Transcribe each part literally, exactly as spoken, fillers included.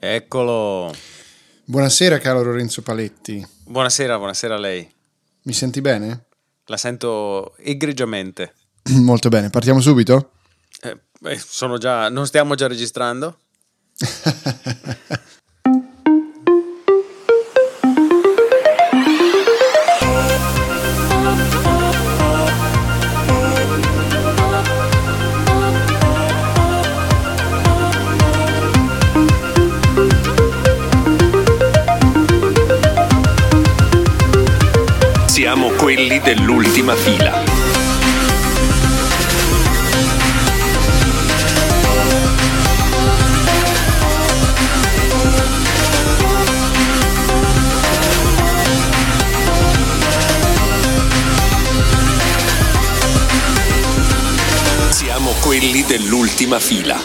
Eccolo. Buonasera caro Lorenzo Paletti. Buonasera, buonasera a lei. Mi senti bene? La sento egregiamente. Molto bene, partiamo subito? Eh, beh, sono già... non stiamo già registrando? Siamo quelli dell'ultima fila. Siamo quelli dell'ultima fila.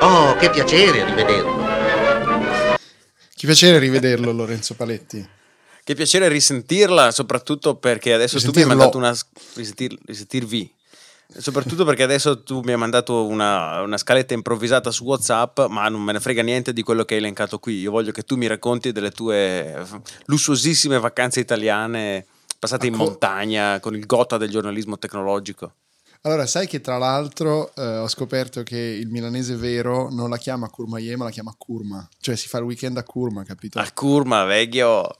Oh, che piacere rivederlo. Che piacere rivederlo, Lorenzo Paletti. Che piacere risentirla, soprattutto perché adesso tu mi hai mandato una risentir, risentirvi. Soprattutto perché adesso tu mi hai mandato una, una scaletta improvvisata su WhatsApp, ma non me ne frega niente di quello che hai elencato qui. Io voglio che tu mi racconti delle tue lussuosissime vacanze italiane passate in montagna con il Gotha del giornalismo tecnologico. Allora, sai che tra l'altro eh, ho scoperto che il milanese vero non la chiama Curmaie, ma la chiama Curma. Cioè si fa il weekend a Curma, capito? A Curma, vecchio!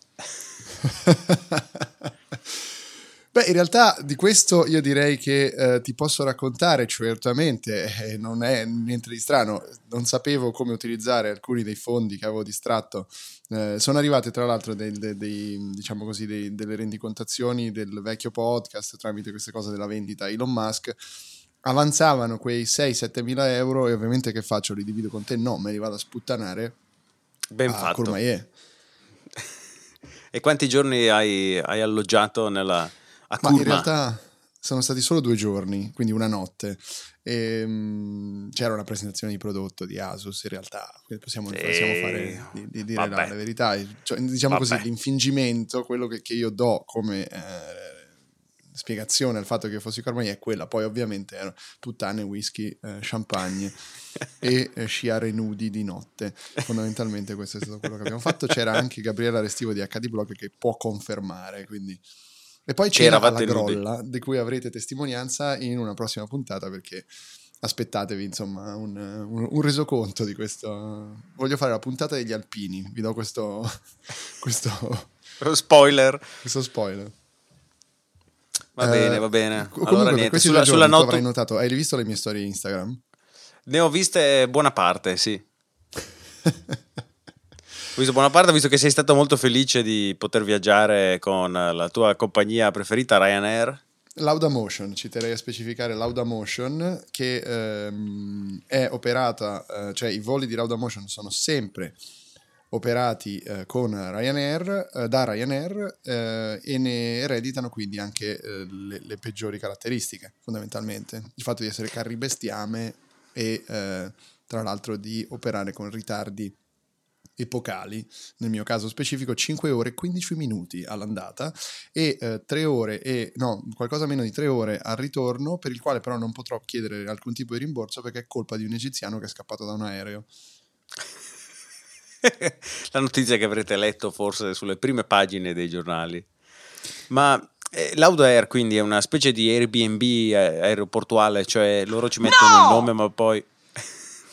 Beh, in realtà di questo io direi che eh, ti posso raccontare, certamente, eh, non è niente di strano. Non sapevo come utilizzare alcuni dei fondi che avevo distratto. Eh, sono arrivate tra l'altro dei, dei, dei, diciamo così, dei, delle rendicontazioni del vecchio podcast tramite queste cose della vendita Elon Musk. Avanzavano quei sei sette mila euro e ovviamente che faccio? Li divido con te? No, me li vado a sputtanare. Ben a fatto. Curmaie. E quanti giorni hai, hai alloggiato nella... a Curma? Ma in realtà sono stati solo due giorni, quindi una notte. E, mh, c'era una presentazione di prodotto di Asus, in realtà. Possiamo, sì, possiamo fare di, di dire la, la verità. Cioè, diciamo vabbè, così, l'infingimento, quello che, che io do come eh, spiegazione al fatto che io fossi Curmaie è quella. Poi ovviamente erano puttane, whisky, eh, champagne e eh, sciare nudi di notte. Fondamentalmente questo è stato quello che abbiamo fatto. C'era anche Gabriella Restivo di acca di blog che può confermare, quindi... E poi c'era la grolla di cui avrete testimonianza in una prossima puntata, perché aspettatevi insomma un, un, un resoconto di questo. Voglio fare la puntata degli alpini, vi do questo questo spoiler, questo spoiler. Va eh, bene, va bene. Comunque, allora niente, sulla, sulla nota avrai notato, hai rivisto le mie storie Instagram? Ne ho viste buona parte, sì. Ho visto buona parte, visto che sei stato molto felice di poter viaggiare con la tua compagnia preferita, Ryanair. Lauda Motion, ci terrei a specificare Lauda Motion, che ehm, è operata, eh, cioè i voli di Lauda Motion sono sempre operati eh, con Ryanair, eh, da Ryanair eh, e ne ereditano quindi anche eh, le, le peggiori caratteristiche, fondamentalmente. Il fatto di essere carri bestiame e eh, tra l'altro di operare con ritardi epocali, nel mio caso specifico cinque ore e quindici minuti all'andata e eh, tre ore e no, qualcosa meno di tre ore al ritorno, per il quale però non potrò chiedere alcun tipo di rimborso perché è colpa di un egiziano che è scappato da un aereo. La notizia che avrete letto forse sulle prime pagine dei giornali. Ma eh, Lauda Air quindi è una specie di Airbnb aeroportuale, cioè loro ci mettono no! il nome ma poi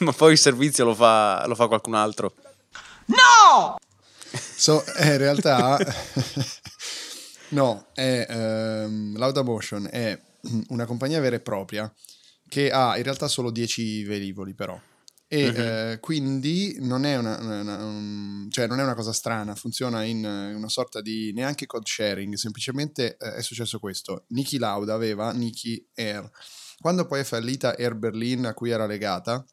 ma poi il servizio lo fa, lo fa qualcun altro. No! So, eh, in realtà no, è, ehm, Lauda Motion è una compagnia vera e propria che ha in realtà solo dieci velivoli però e uh-huh. eh, quindi non è una, una, una un, cioè non è una cosa strana, funziona in una sorta di neanche code sharing, semplicemente eh, è successo questo. Niki Lauda aveva Niki Air. Quando poi è fallita Air Berlin, a cui era legata,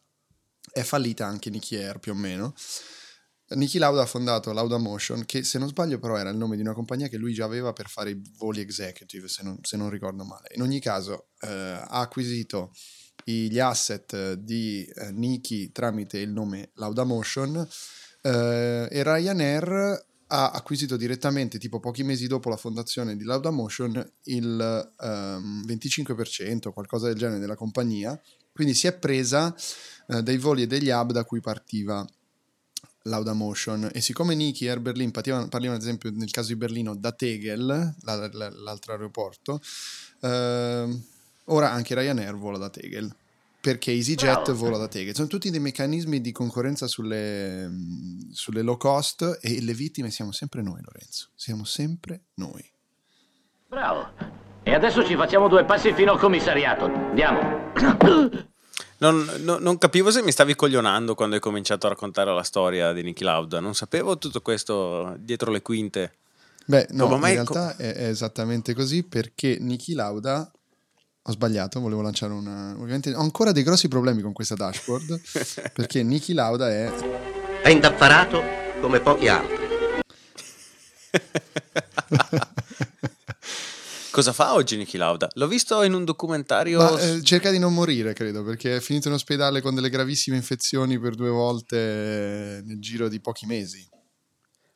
è fallita anche Niki Air più o meno. Niki Lauda ha fondato Lauda Motion, che se non sbaglio però era il nome di una compagnia che lui già aveva per fare i voli executive, se non, se non ricordo male. In ogni caso eh, ha acquisito gli asset di eh, Niki tramite il nome Lauda Motion eh, e Ryanair ha acquisito direttamente, tipo pochi mesi dopo la fondazione di Lauda Motion, il ehm, venticinque per cento, qualcosa del genere, della compagnia. Quindi si è presa eh, dei voli e degli hub da cui partiva Lauda Motion, e siccome Niki Air Berlin partivano, partivano ad esempio nel caso di Berlino da Tegel, la, la, l'altro aeroporto, eh, ora anche Ryanair vola da Tegel, perché EasyJet vola da Tegel. Sono tutti dei meccanismi di concorrenza sulle, sulle low cost, e le vittime siamo sempre noi, Lorenzo, siamo sempre noi. Bravo. E adesso ci facciamo due passi fino al commissariato. Andiamo. Non, no, non capivo se mi stavi coglionando quando hai cominciato a raccontare la storia di Niki Lauda. Non sapevo tutto questo dietro le quinte. Beh, no, in realtà co- è, è esattamente così, perché Niki Lauda... Ho sbagliato, volevo lanciare una... Ovviamente ho ancora dei grossi problemi con questa dashboard, perché Niki Lauda è... È indaffarato come pochi altri. Cosa fa oggi Niki Lauda? L'ho visto in un documentario... Ma, eh, cerca di non morire, credo, perché è finito in ospedale con delle gravissime infezioni per due volte nel giro di pochi mesi.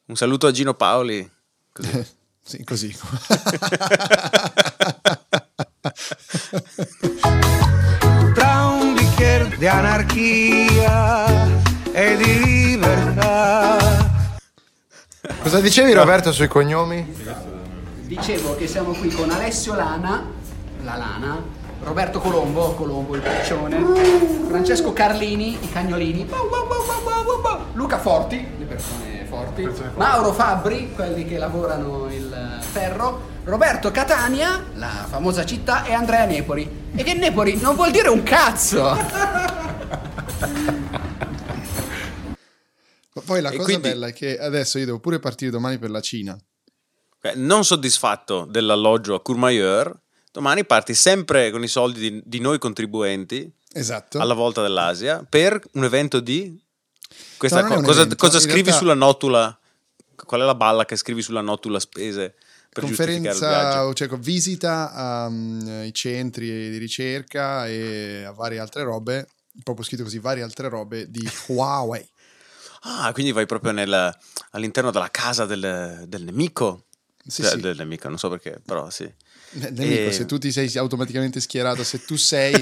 Un saluto a Gino Paoli. Così. Sì, così. Tra un bicchiere di anarchia e di libertà. Cosa dicevi, Roberto, sui cognomi? Dicevo che siamo qui con Alessio Lana, la Lana, Roberto Colombo, Colombo il piccione, Francesco Carlini, i cagnolini, Luca Forti, le persone forti, Mauro Fabbri, quelli che lavorano il ferro, Roberto Catania, la famosa città, e Andrea Nepori. E che Nepori non vuol dire un cazzo! Poi la cosa quindi... bella è che adesso io devo pure partire domani per la Cina. Non soddisfatto dell'alloggio a Courmayeur, domani parti sempre con i soldi di, di noi contribuenti, esatto, alla volta dell'Asia, per un evento di... Questa no, co- cosa, evento. cosa scrivi realtà... sulla notula? Qual è la balla che scrivi sulla notula spese per Conferenza, giustificare il viaggio? Cioè, visita a, um, ai centri di ricerca e a varie altre robe, proprio scritto così, varie altre robe di Huawei. Ah, quindi vai proprio nel, all'interno della casa del, del nemico. Sì, sì. Del nemico, non so perché, però sì. Del nemico, e... se tu ti sei automaticamente schierato, se tu sei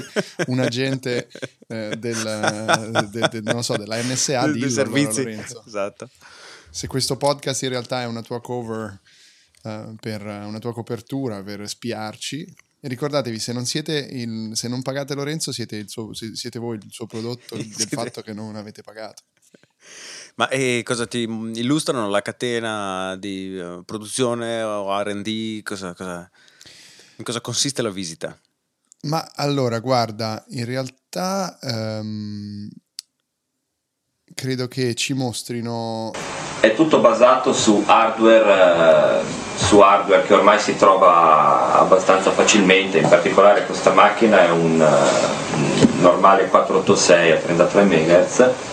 un agente eh, del, de, de, non so, della N S A di servizi, Lorenzo. Esatto. Se questo podcast in realtà è una tua cover, uh, per una tua copertura per spiarci, e ricordatevi, se non siete il, se non pagate Lorenzo, siete il suo, siete voi il suo prodotto del siete... fatto che non avete pagato. Ma e cosa ti illustrano? La catena di uh, produzione o erre e di? Cosa, cosa, in cosa consiste la visita? Ma allora, guarda, in realtà um, credo che ci mostrino... È tutto basato su hardware, eh, su hardware che ormai si trova abbastanza facilmente, in particolare questa macchina è un, uh, un normale quattrocentottantasei a trentatré megahertz.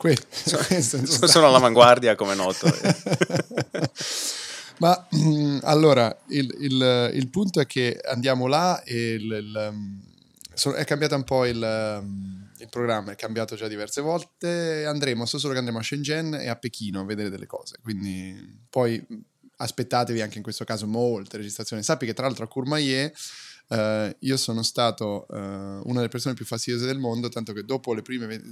Que- sono, sono all'avanguardia come noto. Ma mh, allora il, il, il punto è che andiamo là e il, il, so, è cambiato un po' il, il programma, è cambiato già diverse volte. Andremo, so solo che andremo a Shenzhen e a Pechino a vedere delle cose, quindi poi aspettatevi anche in questo caso molte registrazioni. Sappi che tra l'altro a Courmayeur Uh, io sono stato uh, una delle persone più fastidiose del mondo, tanto che dopo le prime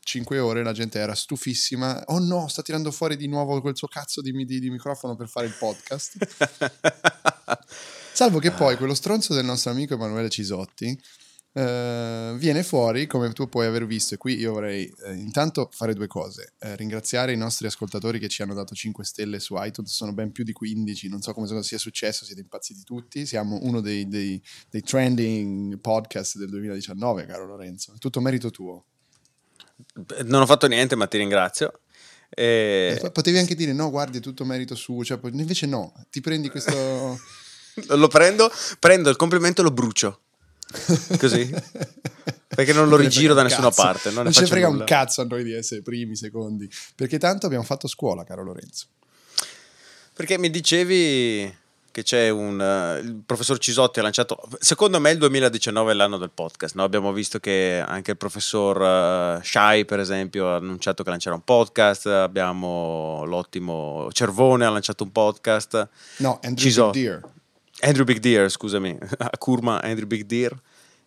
cinque ore la gente era stufissima. Oh no, sta tirando fuori di nuovo quel suo cazzo di, di, di microfono per fare il podcast. Salvo che poi quello stronzo del nostro amico Emanuele Cisotti uh, viene fuori, come tu puoi aver visto. E qui io vorrei eh, intanto fare due cose. Eh, ringraziare i nostri ascoltatori che ci hanno dato cinque stelle su iTunes, sono ben più di quindici, non so come sia successo, siete impazziti tutti. Siamo uno dei, dei, dei trending podcast del duemiladiciannove, caro Lorenzo, è tutto merito tuo. Non ho fatto niente, ma ti ringrazio. E... Eh, potevi anche dire no, guardi, è tutto merito suo, cioè, invece no, ti prendi questo... Lo prendo, prendo il complimento e lo brucio. Così, perché non lo rigiro da nessuna cazzo. parte, non, non ci frega nulla. Un cazzo a noi di essere primi, secondi, perché tanto abbiamo fatto scuola, caro Lorenzo. Perché mi dicevi che c'è un uh, il professor Cisotti ha lanciato, secondo me il duemiladiciannove è l'anno del podcast, no? Abbiamo visto che anche il professor uh, Shai per esempio ha annunciato che lancerà un podcast, abbiamo l'ottimo Cervone ha lanciato un podcast, no, Andrew Cisotti Andrew Big Deer, scusami, a Kurma Andrew Big Deer,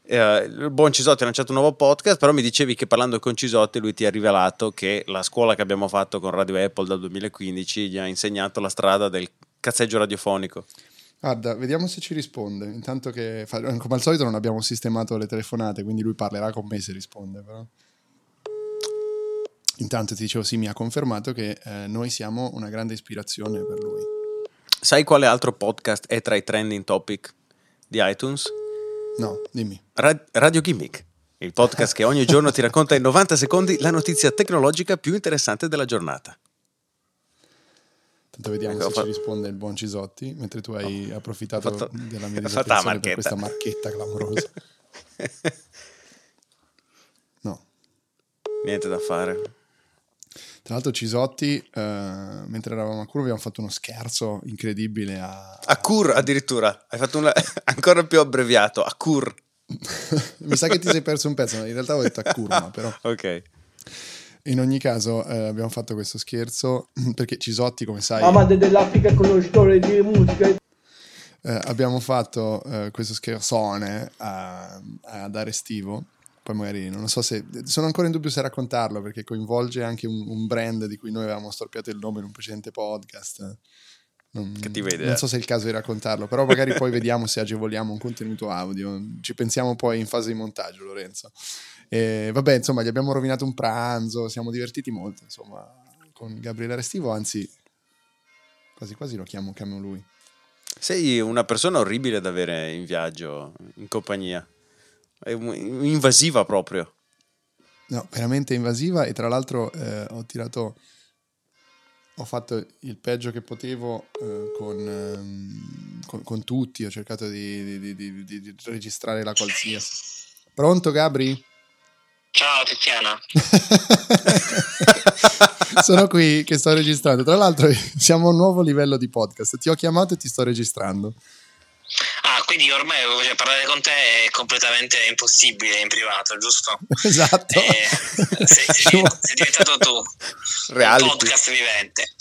eh, il buon Cisotti ha lanciato un nuovo podcast, però mi dicevi che parlando con Cisotti lui ti ha rivelato che la scuola che abbiamo fatto con Radio Apple dal duemilaquindici gli ha insegnato la strada del cazzeggio radiofonico. Guarda, vediamo se ci risponde, intanto che come al solito non abbiamo sistemato le telefonate, quindi lui parlerà con me se risponde, però. Intanto ti dicevo, sì, mi ha confermato che eh, noi siamo una grande ispirazione per lui. Sai quale altro podcast è tra i trending topic di iTunes? No, dimmi. Ra- Radio Gimmick, il podcast che ogni giorno ti racconta in novanta secondi la notizia tecnologica più interessante della giornata. Tanto vediamo ecco, se fa... ci risponde il buon Cisotti, mentre tu hai no. approfittato fatto... della mia disattenzione per questa marchetta clamorosa. No. Niente da fare. Tra l'altro Cisotti, eh, mentre eravamo a Cur, abbiamo fatto uno scherzo incredibile a... A Cur addirittura, hai fatto un ancora più abbreviato, a Cur. Mi sa che ti sei perso un pezzo, in realtà ho detto a Curma, però. Ok. In ogni caso eh, abbiamo fatto questo scherzo perché Cisotti, come sai, amante dell'Africa, conoscitore di musica, eh, abbiamo fatto eh, questo scherzone a, ad Arestivo. Poi magari non so se sono ancora in dubbio se raccontarlo, perché coinvolge anche un, un brand di cui noi avevamo storpiato il nome in un precedente podcast. Non, Cattiva idea. Non so se è il caso di raccontarlo, però magari poi vediamo se agevoliamo un contenuto audio. Ci pensiamo poi in fase di montaggio, Lorenzo. E vabbè, insomma, gli abbiamo rovinato un pranzo, siamo divertiti molto, insomma, con Gabriella Restivo, anzi, quasi quasi lo chiamo, chiamo lui. Sei una persona orribile da avere in viaggio, in compagnia, è invasiva proprio. No, veramente invasiva, e tra l'altro eh, ho tirato, ho fatto il peggio che potevo eh, con, ehm, con, con tutti, ho cercato di, di, di, di, di registrare la qualsiasi. Pronto Gabri? Ciao Tiziana. Sono qui che sto registrando. Tra l'altro siamo a un nuovo livello di podcast. Ti ho chiamato e ti sto registrando. Ah, quindi ormai, cioè, parlare con te è completamente impossibile in privato, giusto? Esatto. Eh, sei, sei, sei diventato tu reality. Un podcast vivente.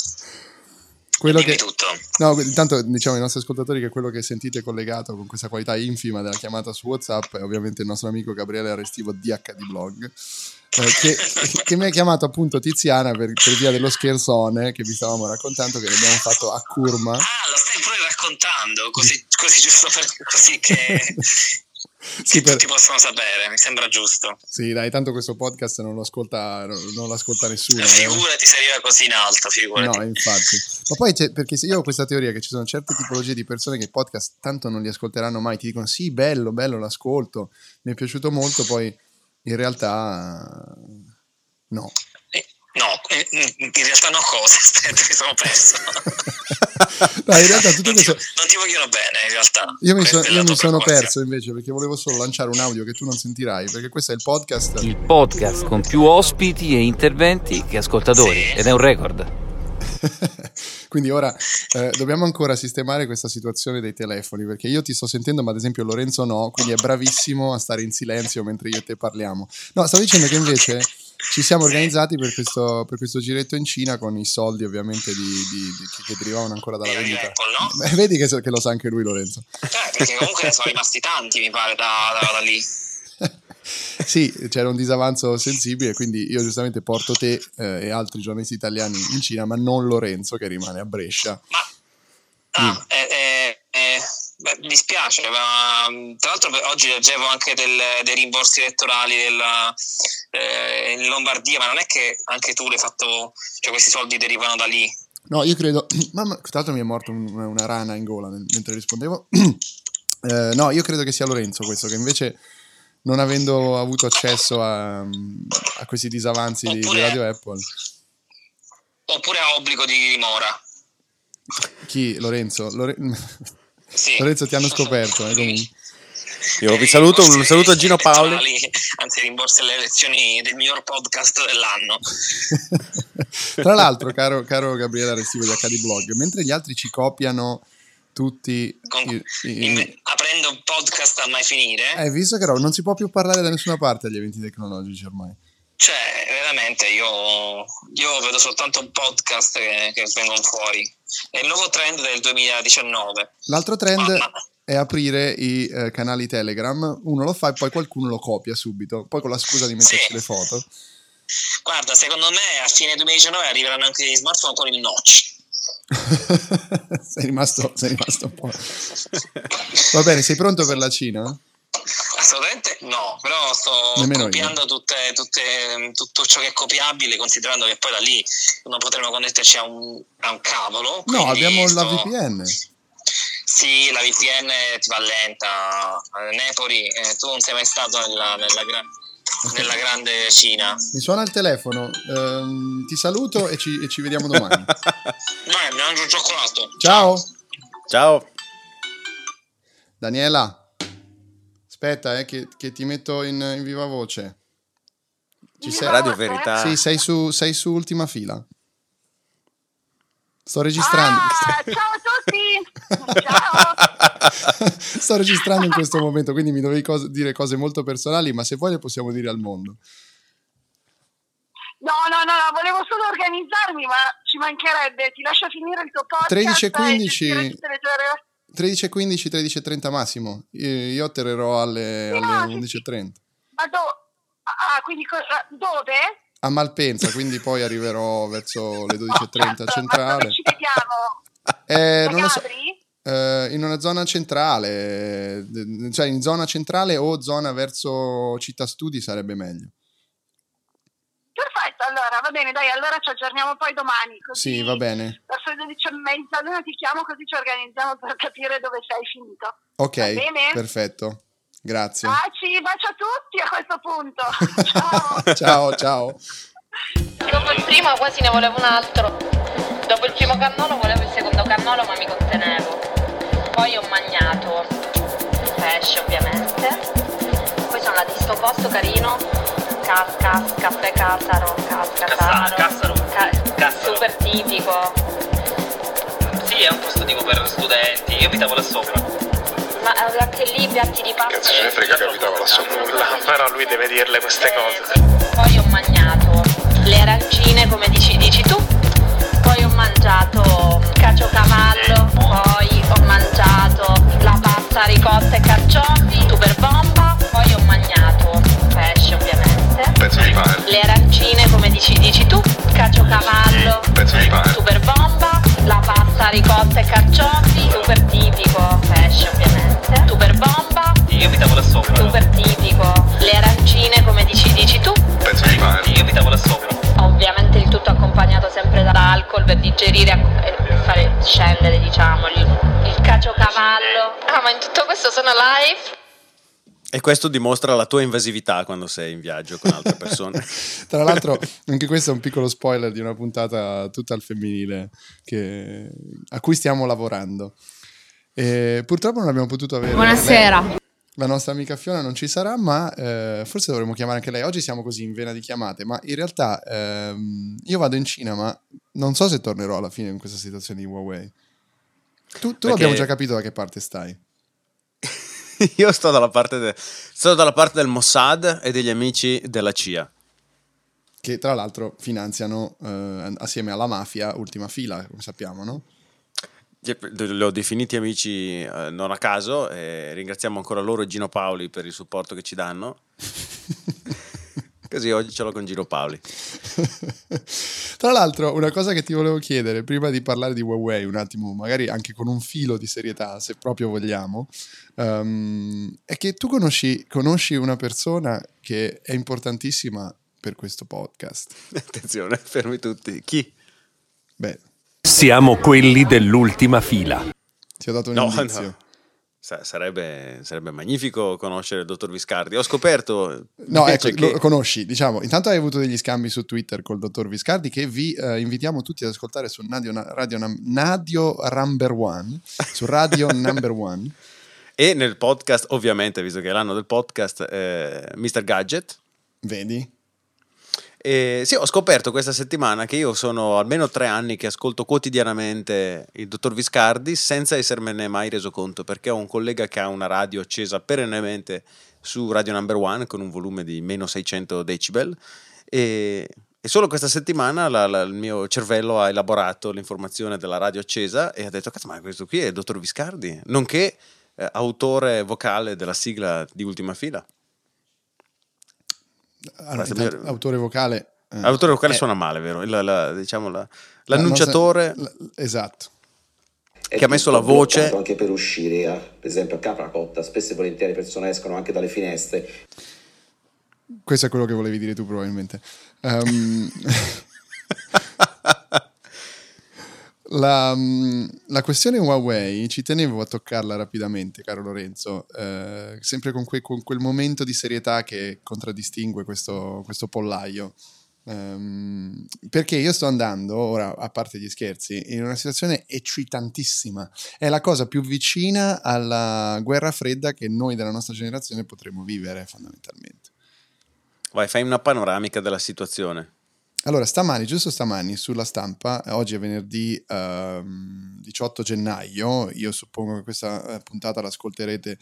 Quello che, tutto. No, intanto diciamo ai nostri ascoltatori che quello che sentite collegato con questa qualità infima della chiamata su WhatsApp è ovviamente il nostro amico Gabriele Restivo di HDblog, eh, che, che mi ha chiamato appunto Tiziana per, per via dello scherzone che vi stavamo raccontando, che abbiamo fatto a Curma. Ah, lo stai pure raccontando, così, così giusto per, così che... Sì, che tutti per... possono sapere, mi sembra giusto. Sì, dai, tanto questo podcast non lo ascolta, non lo ascolta nessuno. Figurati eh. se arriva così in alto, figurati. No, infatti. Ma poi c'è, perché io ho questa teoria che ci sono certe tipologie di persone che i podcast tanto non li ascolteranno mai, ti dicono sì, bello, bello, l'ascolto, mi è piaciuto molto, poi in realtà no. Eh, no, eh, in realtà no cosa, aspetta, mi sono perso. No, in realtà tutto non, ti, questo... non ti vogliono bene in realtà. Io mi, so, io mi sono perso invece, perché volevo solo lanciare un audio che tu non sentirai, perché questo è il podcast il podcast con più ospiti e interventi che ascoltatori, sì. Ed è un record. Quindi ora eh, dobbiamo ancora sistemare questa situazione dei telefoni, perché io ti sto sentendo ma ad esempio Lorenzo no, quindi è bravissimo a stare in silenzio mentre io e te parliamo. No, stavo dicendo che invece ci siamo organizzati per questo, per questo giretto in Cina con i soldi ovviamente di, di, di, che derivavano ancora dalla vendita. Apple, no? Vedi che, che lo sa anche lui Lorenzo. Eh, perché comunque ne sono rimasti tanti mi pare da, da, da lì. Sì, c'era un disavanzo sensibile, quindi io giustamente porto te eh, e altri giornalisti italiani in Cina, ma non Lorenzo che rimane a Brescia. Ma ah, eh, eh, eh, beh, mi spiace, ma tra l'altro oggi leggevo anche del, dei rimborsi elettorali della, eh, in Lombardia, ma non è che anche tu l'hai fatto, cioè questi soldi derivano da lì? No, io credo, ma, ma, tra l'altro mi è morta un, una rana in gola mentre rispondevo. eh, no, io credo che sia Lorenzo questo, che invece... non avendo avuto accesso a, a questi disavanzi oppure, di Radio Apple, oppure ha obbligo di dimora. Chi? Lorenzo? Lore... Sì. Lorenzo, ti hanno scoperto. Eh, comunque. Io vi saluto, un saluto a Gino Paoli. Anzi, rimborsi le elezioni del miglior podcast dell'anno. Tra l'altro, caro, caro Gabriele Restivo di HDblog, mentre gli altri ci copiano tutti Con, i, i, in, aprendo un podcast a mai finire, hai eh, visto che non si può più parlare da nessuna parte agli eventi tecnologici ormai, cioè veramente io, io vedo soltanto un podcast che, che vengono fuori, è il nuovo trend del duemiladiciannove. L'altro trend Mamma. è aprire i eh, canali Telegram. Uno lo fa e poi qualcuno lo copia subito, poi con la scusa di metterci sì. le foto. Guarda, secondo me a fine duemiladiciannove arriveranno anche gli smartphone con il notch. sei, rimasto, sei rimasto un po'. Va bene, sei pronto per la Cina? Assolutamente no, però sto Nemmeno copiando tutte, tutte, tutto ciò che è copiabile, considerando che poi da lì non potremo connetterci a un, a un cavolo. No, abbiamo sto... la V P N. Sì, la V P N ti va lenta. Nepori, eh, tu non sei mai stato nella, nella, gra- okay. nella grande Cina. Mi suona il telefono, ehm, ti saluto e ci, e ci vediamo domani. Vai, mi mangio un cioccolato. Ciao. Ciao. Daniela. Aspetta, eh, che, che ti metto in, in viva voce. Ci sei? Radio Verità. Sì, sei su, sei su ultima fila. Sto registrando. Ah, ciao a tutti. Ciao. Sto registrando in questo momento, quindi mi dovevi cos- dire cose molto personali, ma se vuoi le possiamo dire al mondo. No, no, no, no, volevo solo organizzarmi, ma ci mancherebbe. Ti lascio finire il tuo podcast. tredici e quindici tredici e quindici, tredici e trenta massimo. Io terrerò alle, sì, alle no, undici e trenta. Ma dove? Ah, quindi co- dove? A Malpensa, quindi poi arriverò verso le dodici e trenta centrale. Ma ci vediamo? Eh, non lo so, eh, in una zona centrale, cioè in zona centrale o zona verso Città Studi sarebbe meglio. Perfetto, allora va bene, dai, allora ci aggiorniamo poi domani. Così sì, va bene. Verso le dodici e trenta allora ti chiamo, così ci organizziamo per capire dove sei finito. Ok, va bene? Perfetto, grazie. Baci, bacio a tutti a questo punto. Ciao. Ciao, ciao. Dopo il primo quasi ne volevo un altro. Dopo il primo cannolo volevo il secondo cannolo, ma mi contenevo. Poi ho mangiato pesce, ovviamente. Poi sono andata in sto posto carino. Casca, caffè Casaro, casca, Casaro, Casaro, ca- Casaro, super tipico. Sì, è un posto tipo per studenti, io abitavo là sopra. Ma anche lì piatti di pasta. Cazzo, ce ne frega che abitavo là sopra. Però lui deve dirle queste cose. Poi ho mangiato le arancine, come dici, dici tu. Poi ho mangiato caciocavallo, poi ho mangiato la pasta ricotta e carciofi, super bomba. Poi ho mangiato pesce, ovviamente. Pezzo di pane. Le arancine, come dici, dici tu, caciocavallo, pezzo di pane. Super bomba, la pasta ricotta e carciofi, super tipico, pesce ovviamente, super bomba, io abitavo là sopra, super tipico, le arancine, come dici, dici tu, pezzo di pane, io abitavo là sopra. Ovviamente il tutto accompagnato sempre dall'alcol per digerire e fare scendere, diciamo, il caciocavallo. Ah, ma in tutto questo sono live? E questo dimostra la tua invasività quando sei in viaggio con altre persone. Tra l'altro anche questo è un piccolo spoiler di una puntata tutta al femminile che, a cui stiamo lavorando e purtroppo non abbiamo potuto avere. Buonasera. Lei, la nostra amica Fiona non ci sarà, ma eh, forse dovremmo chiamare anche lei. Oggi siamo così in vena di chiamate, ma in realtà ehm, io vado in Cina, ma non so se tornerò alla fine in questa situazione di Huawei. Tu, tu Perché... abbiamo già capito da che parte stai. Io sto dalla parte de... sto dalla parte del Mossad e degli amici della C I A, che tra l'altro finanziano eh, assieme alla mafia Ultima Fila, come sappiamo, no? Li ho definiti amici eh, non a caso, e ringraziamo ancora loro e Gino Paoli per il supporto che ci danno. Così oggi ce l'ho con Gino Paoli. Tra l'altro una cosa che ti volevo chiedere prima di parlare di Huawei un attimo, magari anche con un filo di serietà se proprio vogliamo, um, è che tu conosci, conosci una persona che è importantissima per questo podcast. Attenzione, fermi tutti. Chi? Beh, siamo quelli dell'ultima fila. Ti ho dato un no, indizio. No. S- sarebbe, sarebbe magnifico conoscere il dottor Viscardi. Ho scoperto no ecco, che... lo conosci, diciamo. Intanto hai avuto degli scambi su Twitter col dottor Viscardi, che vi eh, invitiamo tutti ad ascoltare su Radio, Radio, Radio Number One, su Radio Number One, e nel podcast, ovviamente, visto che è l'anno del podcast, eh, mister Gadget. Vedi? Eh, sì, ho scoperto questa settimana che io sono almeno tre anni che ascolto quotidianamente il dottor Viscardi senza essermene mai reso conto, perché ho un collega che ha una radio accesa perennemente su Radio Number One con un volume di meno seicento decibel e, e solo questa settimana la, la, il mio cervello ha elaborato l'informazione della radio accesa e ha detto: cazzo, ma questo qui è il dottor Viscardi, nonché eh, autore vocale della sigla di Ultima Fila? Allora, intanto, autore vocale eh. L'autore vocale eh. suona male, vero? La, la, diciamo la, l'annunciatore la nostra, la, esatto, è che ha messo la voce anche per uscire, eh? Per esempio a Capracotta spesso e volentieri le persone escono anche dalle finestre. Questo è quello che volevi dire tu probabilmente. um, la, la questione Huawei ci tenevo a toccarla rapidamente, caro Lorenzo, eh, sempre con, que, con quel momento di serietà che contraddistingue questo, questo pollaio. Um, perché io sto andando ora, a parte gli scherzi, in una situazione eccitantissima. È la cosa più vicina alla guerra fredda che noi della nostra generazione potremo vivere, fondamentalmente. Vai, fai una panoramica della situazione. Allora, stamani, giusto stamani, sulla stampa, oggi è venerdì ehm, diciotto gennaio, io suppongo che questa puntata l'ascolterete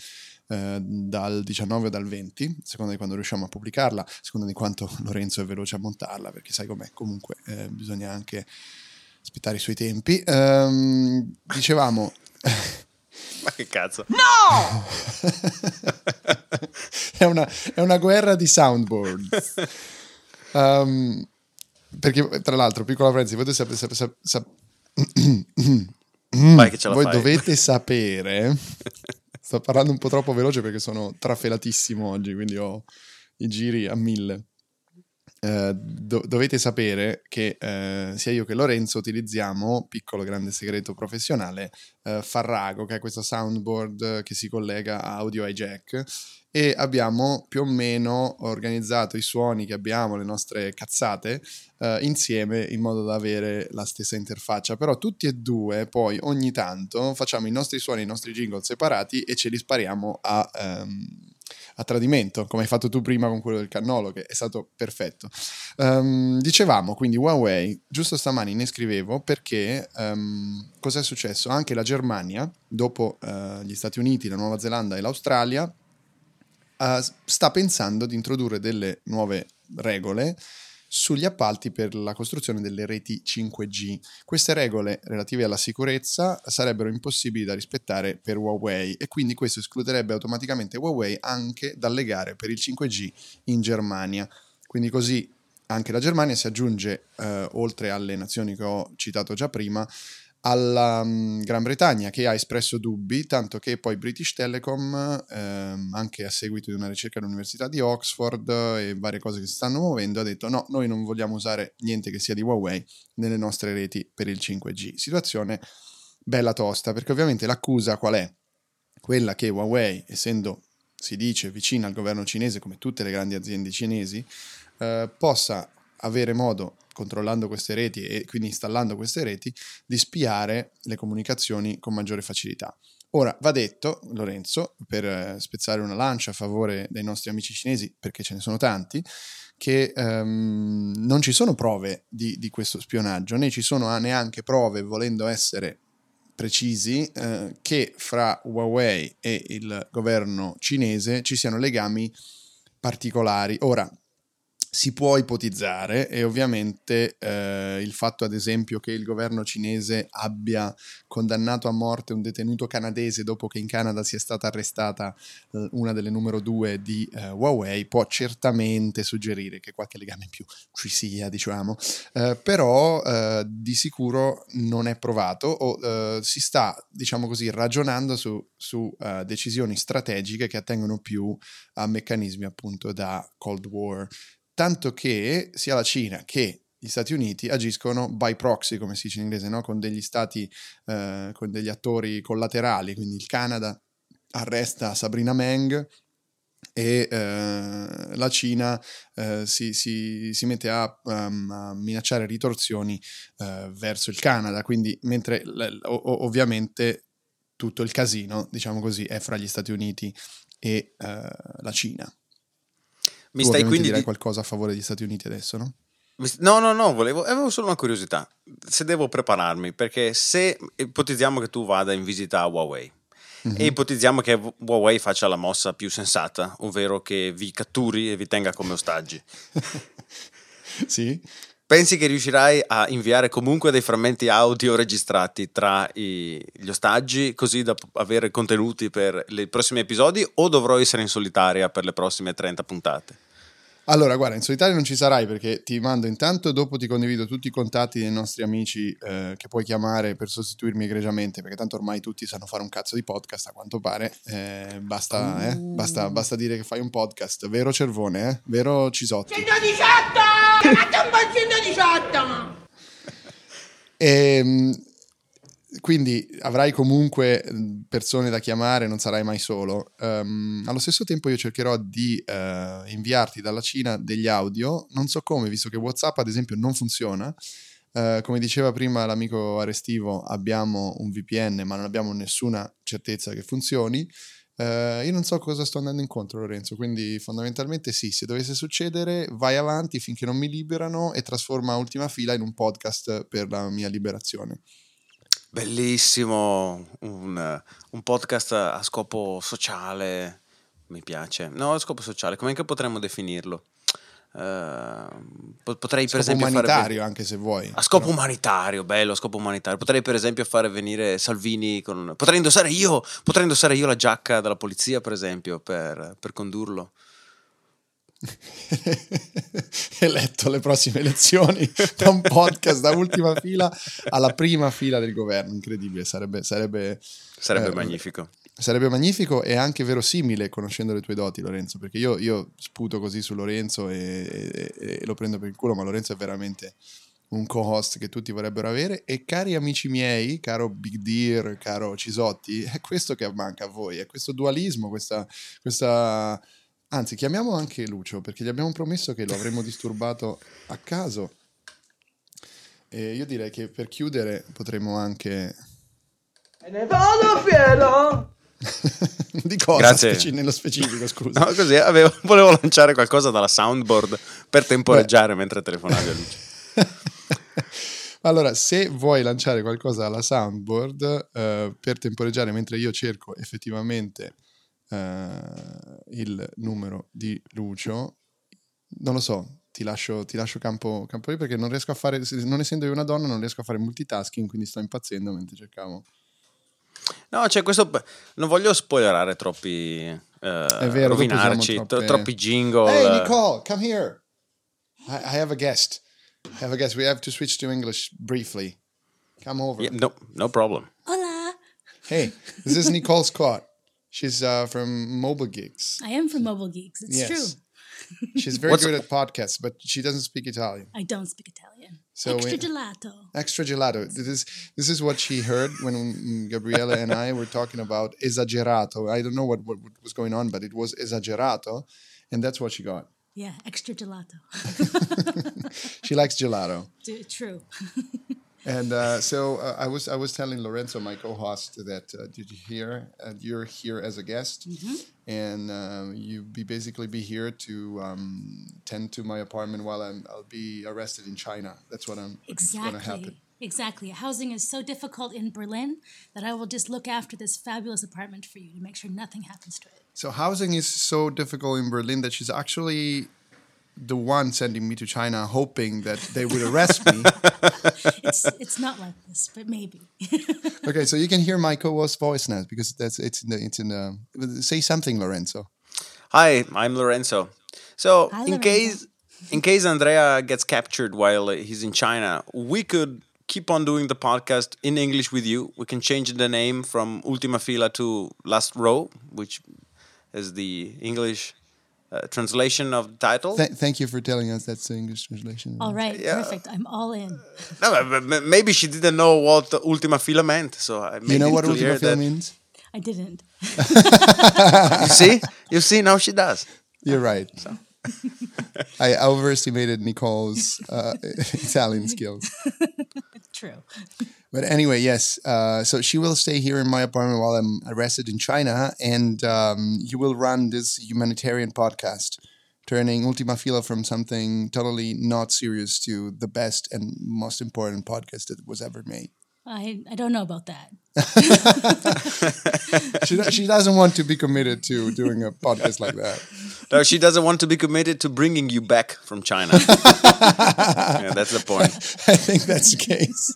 eh, dal diciannove o dal venti, secondo di quando riusciamo a pubblicarla, secondo di quanto Lorenzo è veloce a montarla, perché sai com'è, comunque eh, bisogna anche aspettare i suoi tempi. Ehm, dicevamo... Ma che cazzo? No! è, una, è una guerra di soundboard. Um, perché, tra l'altro, piccola Frenzy, voi, sap- sap- sap- sap- Vai, che ce la voi fai. Dovete sapere... Sto parlando un po' troppo veloce perché sono trafelatissimo oggi, quindi ho i giri a mille. Uh, do- dovete sapere che uh, sia io che Lorenzo utilizziamo, piccolo grande segreto professionale, uh, Farrago, che è questo soundboard che si collega a Audio Hijack, e abbiamo più o meno organizzato i suoni che abbiamo, le nostre cazzate, uh, insieme in modo da avere la stessa interfaccia. Però tutti e due poi ogni tanto facciamo i nostri suoni, i nostri jingle separati e ce li spariamo a... Um, a tradimento, come hai fatto tu prima con quello del cannolo, che è stato perfetto. Um, dicevamo, quindi Huawei, giusto stamani ne scrivevo, perché um, cosa è successo? Anche la Germania, dopo uh, gli Stati Uniti, la Nuova Zelanda e l'Australia, uh, sta pensando di introdurre delle nuove regole sugli appalti per la costruzione delle reti cinque G. Queste regole relative alla sicurezza sarebbero impossibili da rispettare per Huawei e quindi questo escluderebbe automaticamente Huawei anche dalle gare per il cinque G in Germania. Quindi così anche la Germania si aggiunge, eh, oltre alle nazioni che ho citato già prima, alla um, Gran Bretagna, che ha espresso dubbi, tanto che poi British Telecom, ehm, anche a seguito di una ricerca all'Università di Oxford eh, e varie cose che si stanno muovendo, ha detto no, noi non vogliamo usare niente che sia di Huawei nelle nostre reti per il cinque G. Situazione bella tosta, perché ovviamente l'accusa qual è? Quella che Huawei, essendo, si dice, vicina al governo cinese, come tutte le grandi aziende cinesi, eh, possa avere modo, controllando queste reti e quindi installando queste reti, di spiare le comunicazioni con maggiore facilità. Ora, va detto, Lorenzo, per spezzare una lancia a favore dei nostri amici cinesi, perché ce ne sono tanti, che um, non ci sono prove di, di questo spionaggio, né ci sono neanche prove, volendo essere precisi, eh, che fra Huawei e il governo cinese ci siano legami particolari. Ora, si può ipotizzare e ovviamente eh, il fatto, ad esempio, che il governo cinese abbia condannato a morte un detenuto canadese dopo che in Canada sia stata arrestata eh, una delle numero due di eh, Huawei può certamente suggerire che qualche legame in più ci sia, diciamo, eh, però eh, di sicuro non è provato o eh, si sta, diciamo così, ragionando su, su eh, decisioni strategiche che attengono più a meccanismi appunto da Cold War. Tanto che sia la Cina che gli Stati Uniti agiscono by proxy, come si dice in inglese, no? Con degli stati, eh, con degli attori collaterali, quindi il Canada arresta Sabrina Meng e eh, la Cina eh, si, si, si mette a, um, a minacciare ritorsioni eh, verso il Canada, quindi mentre l- o- ovviamente tutto il casino, diciamo così, è fra gli Stati Uniti e eh, la Cina. Mi tu stai quindi dire di... qualcosa a favore degli Stati Uniti adesso, no? No, no, no, volevo, avevo solo una curiosità, se devo prepararmi, perché se ipotizziamo che tu vada in visita a Huawei mm-hmm. e ipotizziamo che Huawei faccia la mossa più sensata, ovvero che vi catturi e vi tenga come ostaggi. Sì. Pensi che riuscirai a inviare comunque dei frammenti audio registrati tra i, gli ostaggi, così da avere contenuti per i prossimi episodi, o dovrò essere in solitaria per le prossime trenta puntate? Allora, guarda, in solitaria non ci sarai, perché ti mando intanto, dopo ti condivido tutti i contatti dei nostri amici eh, che puoi chiamare per sostituirmi egregiamente, perché tanto ormai tutti sanno fare un cazzo di podcast, a quanto pare. Eh, basta, eh, basta, basta dire che fai un podcast, vero Cervone, eh? Vero Cisotti? centodiciotto! Fate un po' centodiciotto! E quindi avrai comunque persone da chiamare, non sarai mai solo. Um, allo stesso tempo io cercherò di uh, inviarti dalla Cina degli audio, non so come, visto che WhatsApp ad esempio non funziona. Uh, come diceva prima l'amico Restivo, abbiamo un V P N ma non abbiamo nessuna certezza che funzioni. Uh, io non so cosa sto andando incontro, Lorenzo, quindi fondamentalmente sì, se dovesse succedere vai avanti finché non mi liberano, e trasforma Ultima Fila in un podcast per la mia liberazione. Bellissimo, un, un podcast a scopo sociale, mi piace. No, a scopo sociale, come anche potremmo definirlo? Uh, potrei per esempio umanitario fare... anche se vuoi a scopo però. umanitario bello a scopo umanitario potrei per esempio fare venire Salvini con... potrei indossare io potrei indossare io la giacca della polizia, per esempio, per, per condurlo. Eletto alle prossime elezioni da un podcast da Ultima Fila alla prima fila del governo. Incredibile, sarebbe sarebbe, sarebbe eh, magnifico. Sarebbe magnifico e anche verosimile, conoscendo le tue doti, Lorenzo, perché io, io sputo così su Lorenzo e, e, e lo prendo per il culo, ma Lorenzo è veramente un co-host che tutti vorrebbero avere. E cari amici miei, caro Big Deer, caro Cisotti, è questo che manca a voi, è questo dualismo, questa... questa... Anzi, chiamiamo anche Lucio, perché gli abbiamo promesso che lo avremmo disturbato a caso. E io direi che per chiudere potremmo anche... E ne vado fiero! Di cosa? Grazie. Speci- nello specifico, scusa. No, così avevo, volevo lanciare qualcosa dalla soundboard per temporeggiare. Beh, mentre telefonavi a Lucio. Allora, se vuoi lanciare qualcosa dalla soundboard eh, per temporeggiare mentre io cerco effettivamente eh, il numero di Lucio, non lo so, ti lascio, ti lascio campo, campo lì, perché non riesco a fare, non essendo io una donna, non riesco a fare multitasking, quindi sto impazzendo mentre cercavo. No, cioè questo non voglio spoilerare troppi, eh, è vero, rovinarci troppe... troppi jingle. Hey Nicole, come here. I, I have a guest. I have a guest. We have to switch to English briefly. Come over. Yeah, no, no problem. Hola. Hey, this is Nicole Scott. She's uh, from Mobile Geeks. I am from Mobile Geeks. It's yes. true. She's very What's good a- at podcasts, but she doesn't speak Italian. I don't speak Italian. So extra we, gelato. Extra gelato. This is this is what she heard when Gabriella and I were talking about esagerato. I don't know what, what, what was going on, but it was esagerato, and that's what she got. Yeah, extra gelato. She likes gelato. D- true. And uh, so uh, I was I was telling Lorenzo, my co-host, that uh, did you hear uh, you're here as a guest, mm-hmm. and uh, you be basically be here to um, tend to my apartment while I'm I'll be arrested in China. That's what I'm exactly going to happen. Exactly. Housing is so difficult in Berlin that I will just look after this fabulous apartment for you to make sure nothing happens to it. So housing is so difficult in Berlin that she's actually the one sending me to China, hoping that they would arrest me. It's it's not like this, but maybe. Okay, so you can hear my co-host voice now, because that's it's in the, it's in the, say something, Lorenzo. Hi, I'm Lorenzo. So Hi, in Lorenzo. case in case Andrea gets captured while he's in China, we could keep on doing the podcast in English with you. We can change the name from Ultima Fila to Last Row, which is the English Uh, translation of the title. Th- thank you for telling us that's the English translation. All right, yeah. Perfect. I'm all in. No, but maybe she didn't know what Ultima Fila meant, so I made You know it what clear Ultima Fila means? I didn't. You see? You see, now she does. You're right. So. I overestimated Nicole's uh, Italian skills. True. But anyway, yes. Uh, so she will stay here in my apartment while I'm arrested in China, and um, you will run this humanitarian podcast, turning Ultima Fila from something totally not serious to the best and most important podcast that was ever made. I, I don't know about that. she, she doesn't want to be committed to doing a podcast like that. No, she doesn't want to be committed to bringing you back from China. Yeah, that's the point. I think that's the case.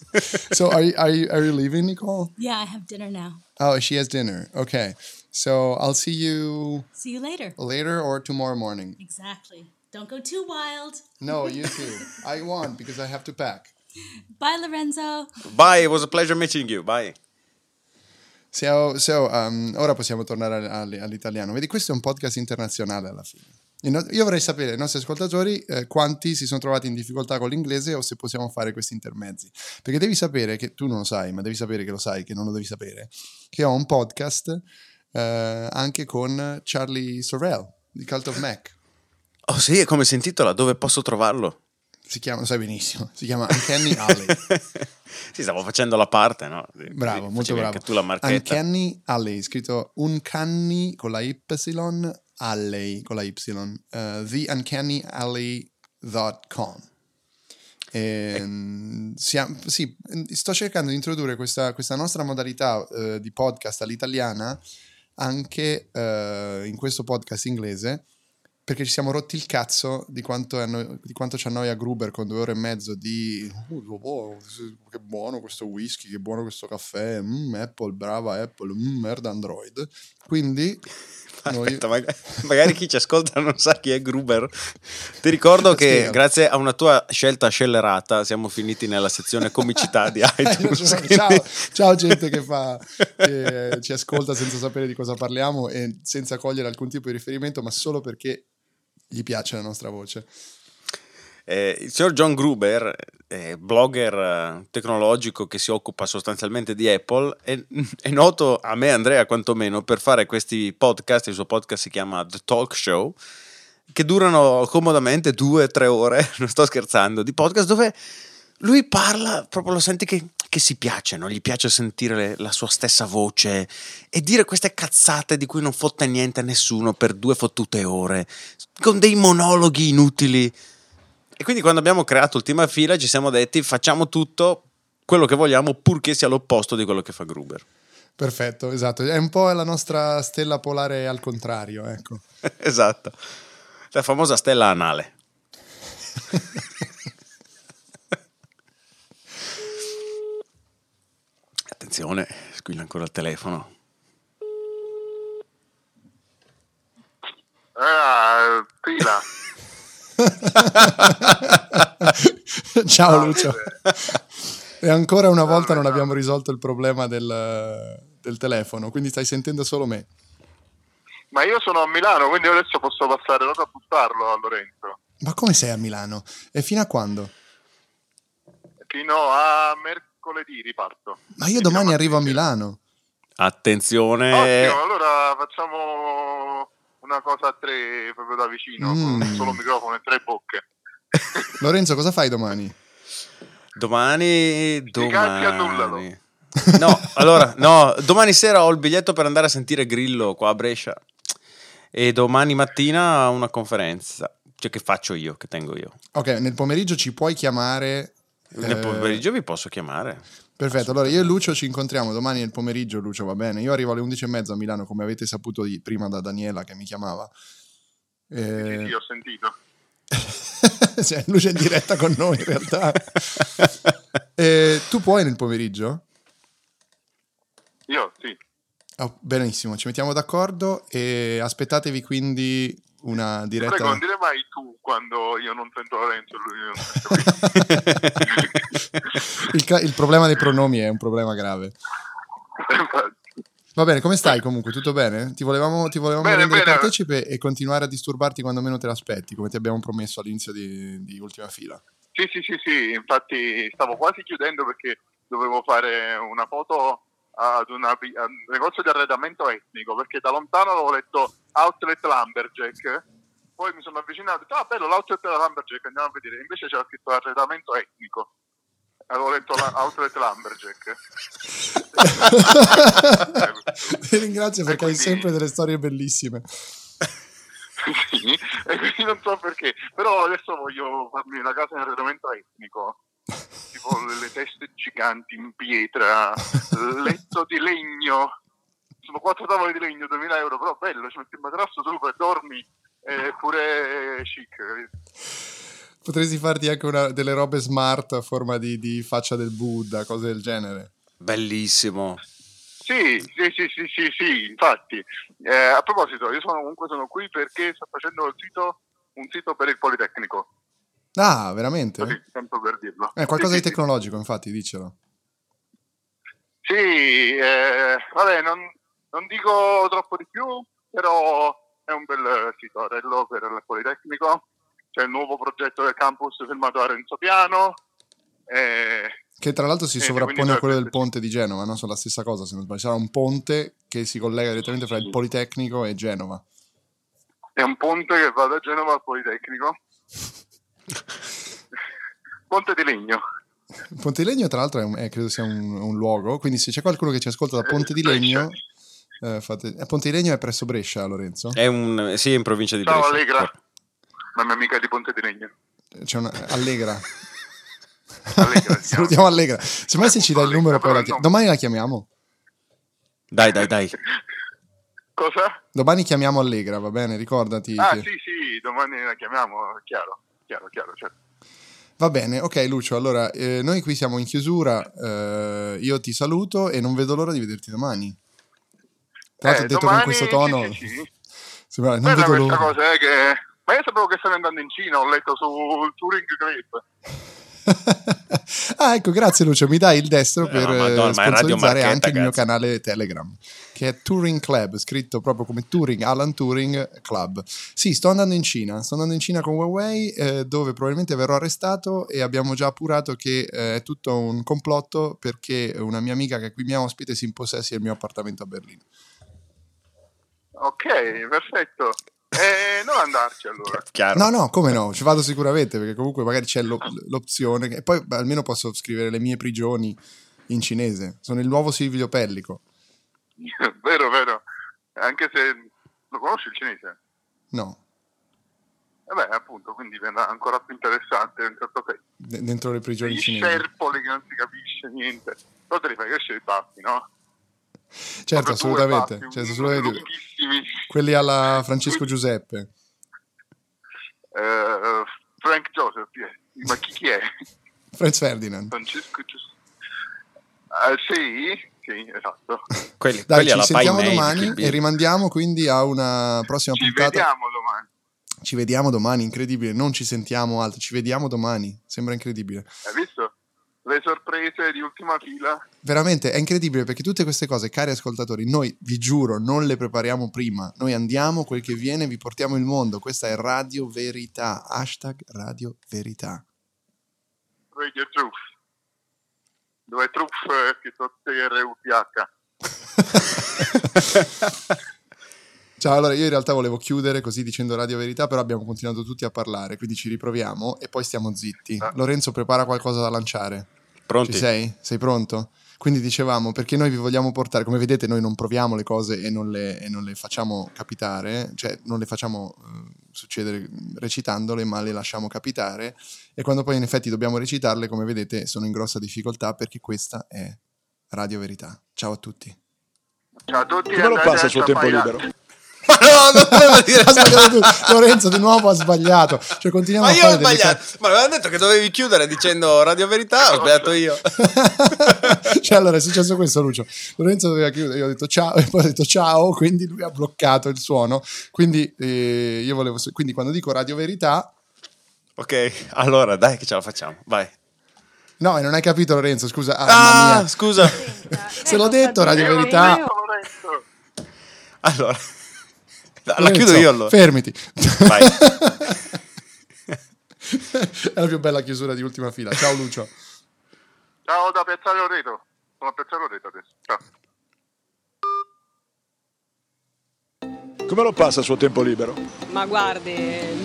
So are you, are you, are you leaving, Nicole? Yeah, I have dinner now. Oh, she has dinner. Okay. So I'll see you... See you later. Later or tomorrow morning. Exactly. Don't go too wild. No, you too. I won't because I have to pack. Bye, Lorenzo. Bye, it was a pleasure meeting you. Bye. So, so um, ora possiamo tornare all'italiano. Vedi, questo è un podcast internazionale alla fine. Io vorrei sapere, i nostri ascoltatori, eh, quanti si sono trovati in difficoltà con l'inglese o se possiamo fare questi intermezzi. Perché devi sapere, che tu non lo sai, ma devi sapere che lo sai, che non lo devi sapere, che ho un podcast eh, anche con Charlie Sorrell, di Cult of Mac. Oh sì, e come si intitola? Dove posso trovarlo? Si chiama, lo sai benissimo, si chiama Uncanny Alley. Sì, stavo facendo la parte, no? Bravo, Facevi molto bravo. Anche tu la marchetta. Uncanny Alley, scritto Uncanny con la Y, Alley con la Y, uh, the uncanny alley dot com. E, e... Siamo, sì, sto cercando di introdurre questa, questa nostra modalità uh, di podcast all'italiana anche uh, in questo podcast inglese. Perché ci siamo rotti il cazzo di quanto, anno- di quanto ci annoia Gruber con due ore e mezzo di oh, oh, che buono questo whisky, che buono questo caffè, mm, Apple, brava Apple, mm, merda Android. Quindi aspetta, noi... mag- magari chi ci ascolta non sa chi è Gruber. Ti ricordo che Schiero. Grazie a una tua scelta scellerata siamo finiti nella sezione comicità di iTunes. Ciao, ciao gente che, fa, che ci ascolta senza sapere di cosa parliamo e senza cogliere alcun tipo di riferimento, ma solo perché gli piace la nostra voce. Eh, il signor John Gruber, eh, blogger eh, tecnologico che si occupa sostanzialmente di Apple, è, è noto a me, Andrea, quantomeno, per fare questi podcast. Il suo podcast si chiama The Talk Show, che durano comodamente due o tre ore, non sto scherzando, di podcast dove lui parla, proprio lo senti che, che si piace, no? Gli piace sentire le, la sua stessa voce e dire queste cazzate di cui non fotte niente a nessuno per due fottute ore, con dei monologhi inutili. E quindi quando abbiamo creato Ultima Fila ci siamo detti facciamo tutto quello che vogliamo purché sia l'opposto di quello che fa Gruber. Perfetto, esatto, è un po' la nostra stella polare al contrario, ecco. Esatto, la famosa stella anale. Attenzione, squilla ancora il telefono. Ah, pila. Ciao no, Lucio. E ancora una volta non abbiamo risolto il problema del, del telefono, quindi stai sentendo solo me. Ma io sono a Milano, quindi adesso posso passare l'ora a buttarlo a Lorenzo. Ma come sei a Milano? E fino a quando? Fino a mercoledì riparto. Ma io domani fino arrivo a Milano. Attenzione. Ottimo, allora facciamo una cosa a tre proprio da vicino, mm. con solo un microfono e tre bocche. Lorenzo, cosa fai domani? Domani... domani. Annullalo. No, allora, no, domani sera ho il biglietto per andare a sentire Grillo qua a Brescia e domani mattina una conferenza, cioè che faccio io, che tengo io. Ok, nel pomeriggio ci puoi chiamare... Nel eh... pomeriggio vi posso chiamare. Perfetto, allora io e Lucio ci incontriamo domani nel pomeriggio, Lucio, va bene? Io arrivo alle undici e mezza a Milano, come avete saputo di, prima da Daniela che mi chiamava. Eh... Sì, sì, ho sentito. Cioè, Lucio è in diretta con noi in realtà. eh, tu puoi nel pomeriggio? Io, sì. Oh, benissimo, ci mettiamo d'accordo e aspettatevi quindi una diretta. Prego, non dire mai tu quando io non sento Lorenzo, lui non sento. il, ca- il problema dei pronomi è un problema grave. Va bene, come stai comunque? Tutto bene? Ti volevamo, ti volevamo bene, rendere bene. Partecipe e continuare a disturbarti quando meno te l'aspetti, come ti abbiamo promesso all'inizio di, di Ultima Fila. Sì, sì, sì, sì, infatti stavo quasi chiudendo perché dovevo fare una foto ad, una, ad un negozio di arredamento etnico, perché da lontano avevo letto Outlet Lumberjack, poi mi sono avvicinato e ho detto ah bello l'Outlet Lumberjack, andiamo a vedere, invece c'era scritto arredamento etnico, avevo letto l'Outlet Lumberjack. Ti ringrazio perché quindi... hai sempre delle storie bellissime. Sì, e quindi non so perché, però adesso voglio farmi una casa in arredamento etnico, tipo le, le teste giganti in pietra, letto di legno, sono quattro tavole di legno, duemila euro, però bello, ci metti il materasso sopra, dormi, eh, pure eh, chic. Potresti farti anche una, delle robe smart a forma di, di faccia del Buddha, cose del genere. Bellissimo. Sì, sì, sì, sì, sì, sì, infatti. Eh, a proposito, io sono comunque sono qui perché sto facendo il sito, un sito per il Politecnico. Ah, veramente? Sì, sempre per dirlo. È eh, qualcosa sì, di tecnologico, sì. Infatti, dicelo. Sì, eh, vabbè, non, non dico troppo di più, però è un bel sito per il Politecnico. C'è il nuovo progetto del campus firmato a Renzo Piano. Eh, che tra l'altro si sovrappone a quello del ponte di Genova, no? Sono la stessa cosa, se non sbaglio. Sarà un ponte che si collega direttamente fra il Politecnico e Genova. È un ponte che va da Genova al Politecnico. Ponte di Legno. Ponte di Legno tra l'altro è un, eh, credo sia un, un luogo, quindi se c'è qualcuno che ci ascolta da Ponte di Legno, eh, fate... Ponte di Legno è presso Brescia, Lorenzo? È un... sì, è in provincia di Brescia. Ciao Allegra, ma mia amica di Ponte di Legno. C'è una... Allegra. Allegra, salutiamo Allegra. Se mai se ci dai il numero poi la chiam- domani la chiamiamo. Dai, dai, dai. Cosa? Domani chiamiamo Allegra, va bene? Ricordati. Ah, che... sì, sì, domani la chiamiamo, chiaro, chiaro, chiaro, certo. Va bene, ok Lucio, allora eh, noi qui siamo in chiusura, eh, io ti saluto e non vedo l'ora di vederti domani. Tra l'altro eh, ho detto domani, con questo tono. Sì, sì. Sembra, non vedo l'ora. Cosa è che... ma io sapevo che stavi andando in Cina, ho letto sul Turing Club. Ah, ecco, grazie Lucio, mi dai il destro per no, Madonna, sponsorizzare anche il mio canale Telegram che è Turing Club, scritto proprio come Turing, Alan Turing Club. Sì, sto andando in Cina, sto andando in Cina con Huawei, eh, dove probabilmente verrò arrestato e abbiamo già appurato che eh, è tutto un complotto perché una mia amica che è qui mia ospite si impossessi del mio appartamento a Berlino. Ok, perfetto. Eh, non andarci allora. Chiaro. No, no, come no? Ci vado sicuramente perché comunque magari c'è l'op- l'opzione che... e poi beh, almeno posso scrivere le mie prigioni in cinese. Sono il nuovo Silvio Pellico. Vero, vero. Anche se lo conosci il cinese? No. E beh, appunto, quindi diventa ancora più interessante un certo senso. D- dentro le prigioni cinesi. Scerpoli che non si capisce niente. Però te li fai crescere i baffi, no? Certo, assolutamente, passi, certo, assolutamente. Quelli alla Francesco Giuseppe, uh, Frank Joseph, ma chi, chi è? Franz Ferdinand. Francesco Giuseppe, uh, sì, sì, esatto. Quelli, dai, quelli ci alla sentiamo Pai domani May, e rimandiamo quindi a una prossima ci puntata. Ci vediamo domani. Ci vediamo domani, incredibile. Non ci sentiamo altro, ci vediamo domani. Sembra incredibile. Hai visto? Le sorprese di ultima fila. Veramente, è incredibile perché tutte queste cose, cari ascoltatori, noi, vi giuro, non le prepariamo prima. Noi andiamo, quel che viene, vi portiamo il mondo. Questa è Radio Verità, hashtag Radio Verità. Radio Truth. Dove Truth che sostiene R U T H. Ciao, allora io in realtà volevo chiudere così dicendo Radio Verità, però abbiamo continuato tutti a parlare, quindi ci riproviamo e poi stiamo zitti. Ah. Lorenzo prepara qualcosa da lanciare. Pronti? Ci sei? Sei pronto? Quindi dicevamo, perché noi vi vogliamo portare, come vedete noi non proviamo le cose e non le, e non le facciamo capitare, cioè non le facciamo uh, succedere recitandole, ma le lasciamo capitare e quando poi in effetti dobbiamo recitarle, come vedete, sono in grossa difficoltà perché questa è Radio Verità. Ciao a tutti. Ciao a tutti. Come lo passa il suo tempo libero? Ma no, non doveva dire Lorenzo di nuovo ha sbagliato, cioè continuiamo ma a fare. Ma io ho sbagliato, delle... ma avevano detto che dovevi chiudere dicendo Radio Verità, ho sbagliato io. Cioè allora è successo questo Lucio, Lorenzo doveva chiudere, io ho detto ciao e poi ho detto ciao, quindi lui ha bloccato il suono, quindi eh, io volevo, quindi quando dico Radio Verità. Ok, allora dai che ce la facciamo, vai. No, non hai capito Lorenzo, scusa. Ah, ah mamma mia. Scusa. Se l'ho detto Radio Verità. Allora la chiudo io allora. Fermiti. Vai. È la più bella chiusura di ultima fila. Ciao Lucio. Ciao da Piazzale Loreto. Sono a Piazzale Loreto adesso. Ciao. Come lo passa il suo tempo libero? Ma guardi,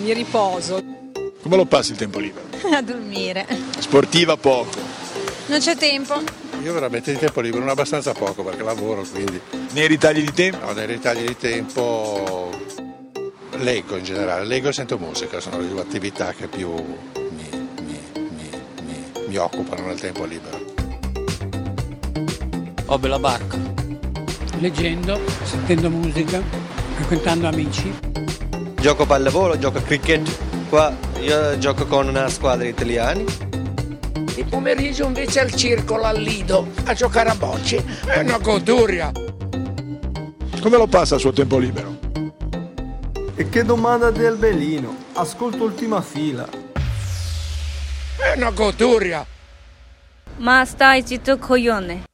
mi riposo. Come lo passi il tempo libero? A dormire. Sportiva poco. Non c'è tempo. Io veramente di tempo libero, non abbastanza poco perché lavoro, quindi... Nei ritagli di tempo? No, nei ritagli di tempo leggo in generale, leggo e sento musica, sono le due attività che più mi, mi, mi, mi, mi occupano nel tempo libero. Ho bella barca. Leggendo, sentendo musica, frequentando amici. Gioco pallavolo, gioco a cricket. Qua io gioco con una squadra italiana. Il pomeriggio invece al circolo, al Lido, a giocare a bocce. È una goduria. Come lo passa il suo tempo libero? E che domanda del belino. Ascolto Ultima Fila. È una goduria. Ma stai zitto, coglione.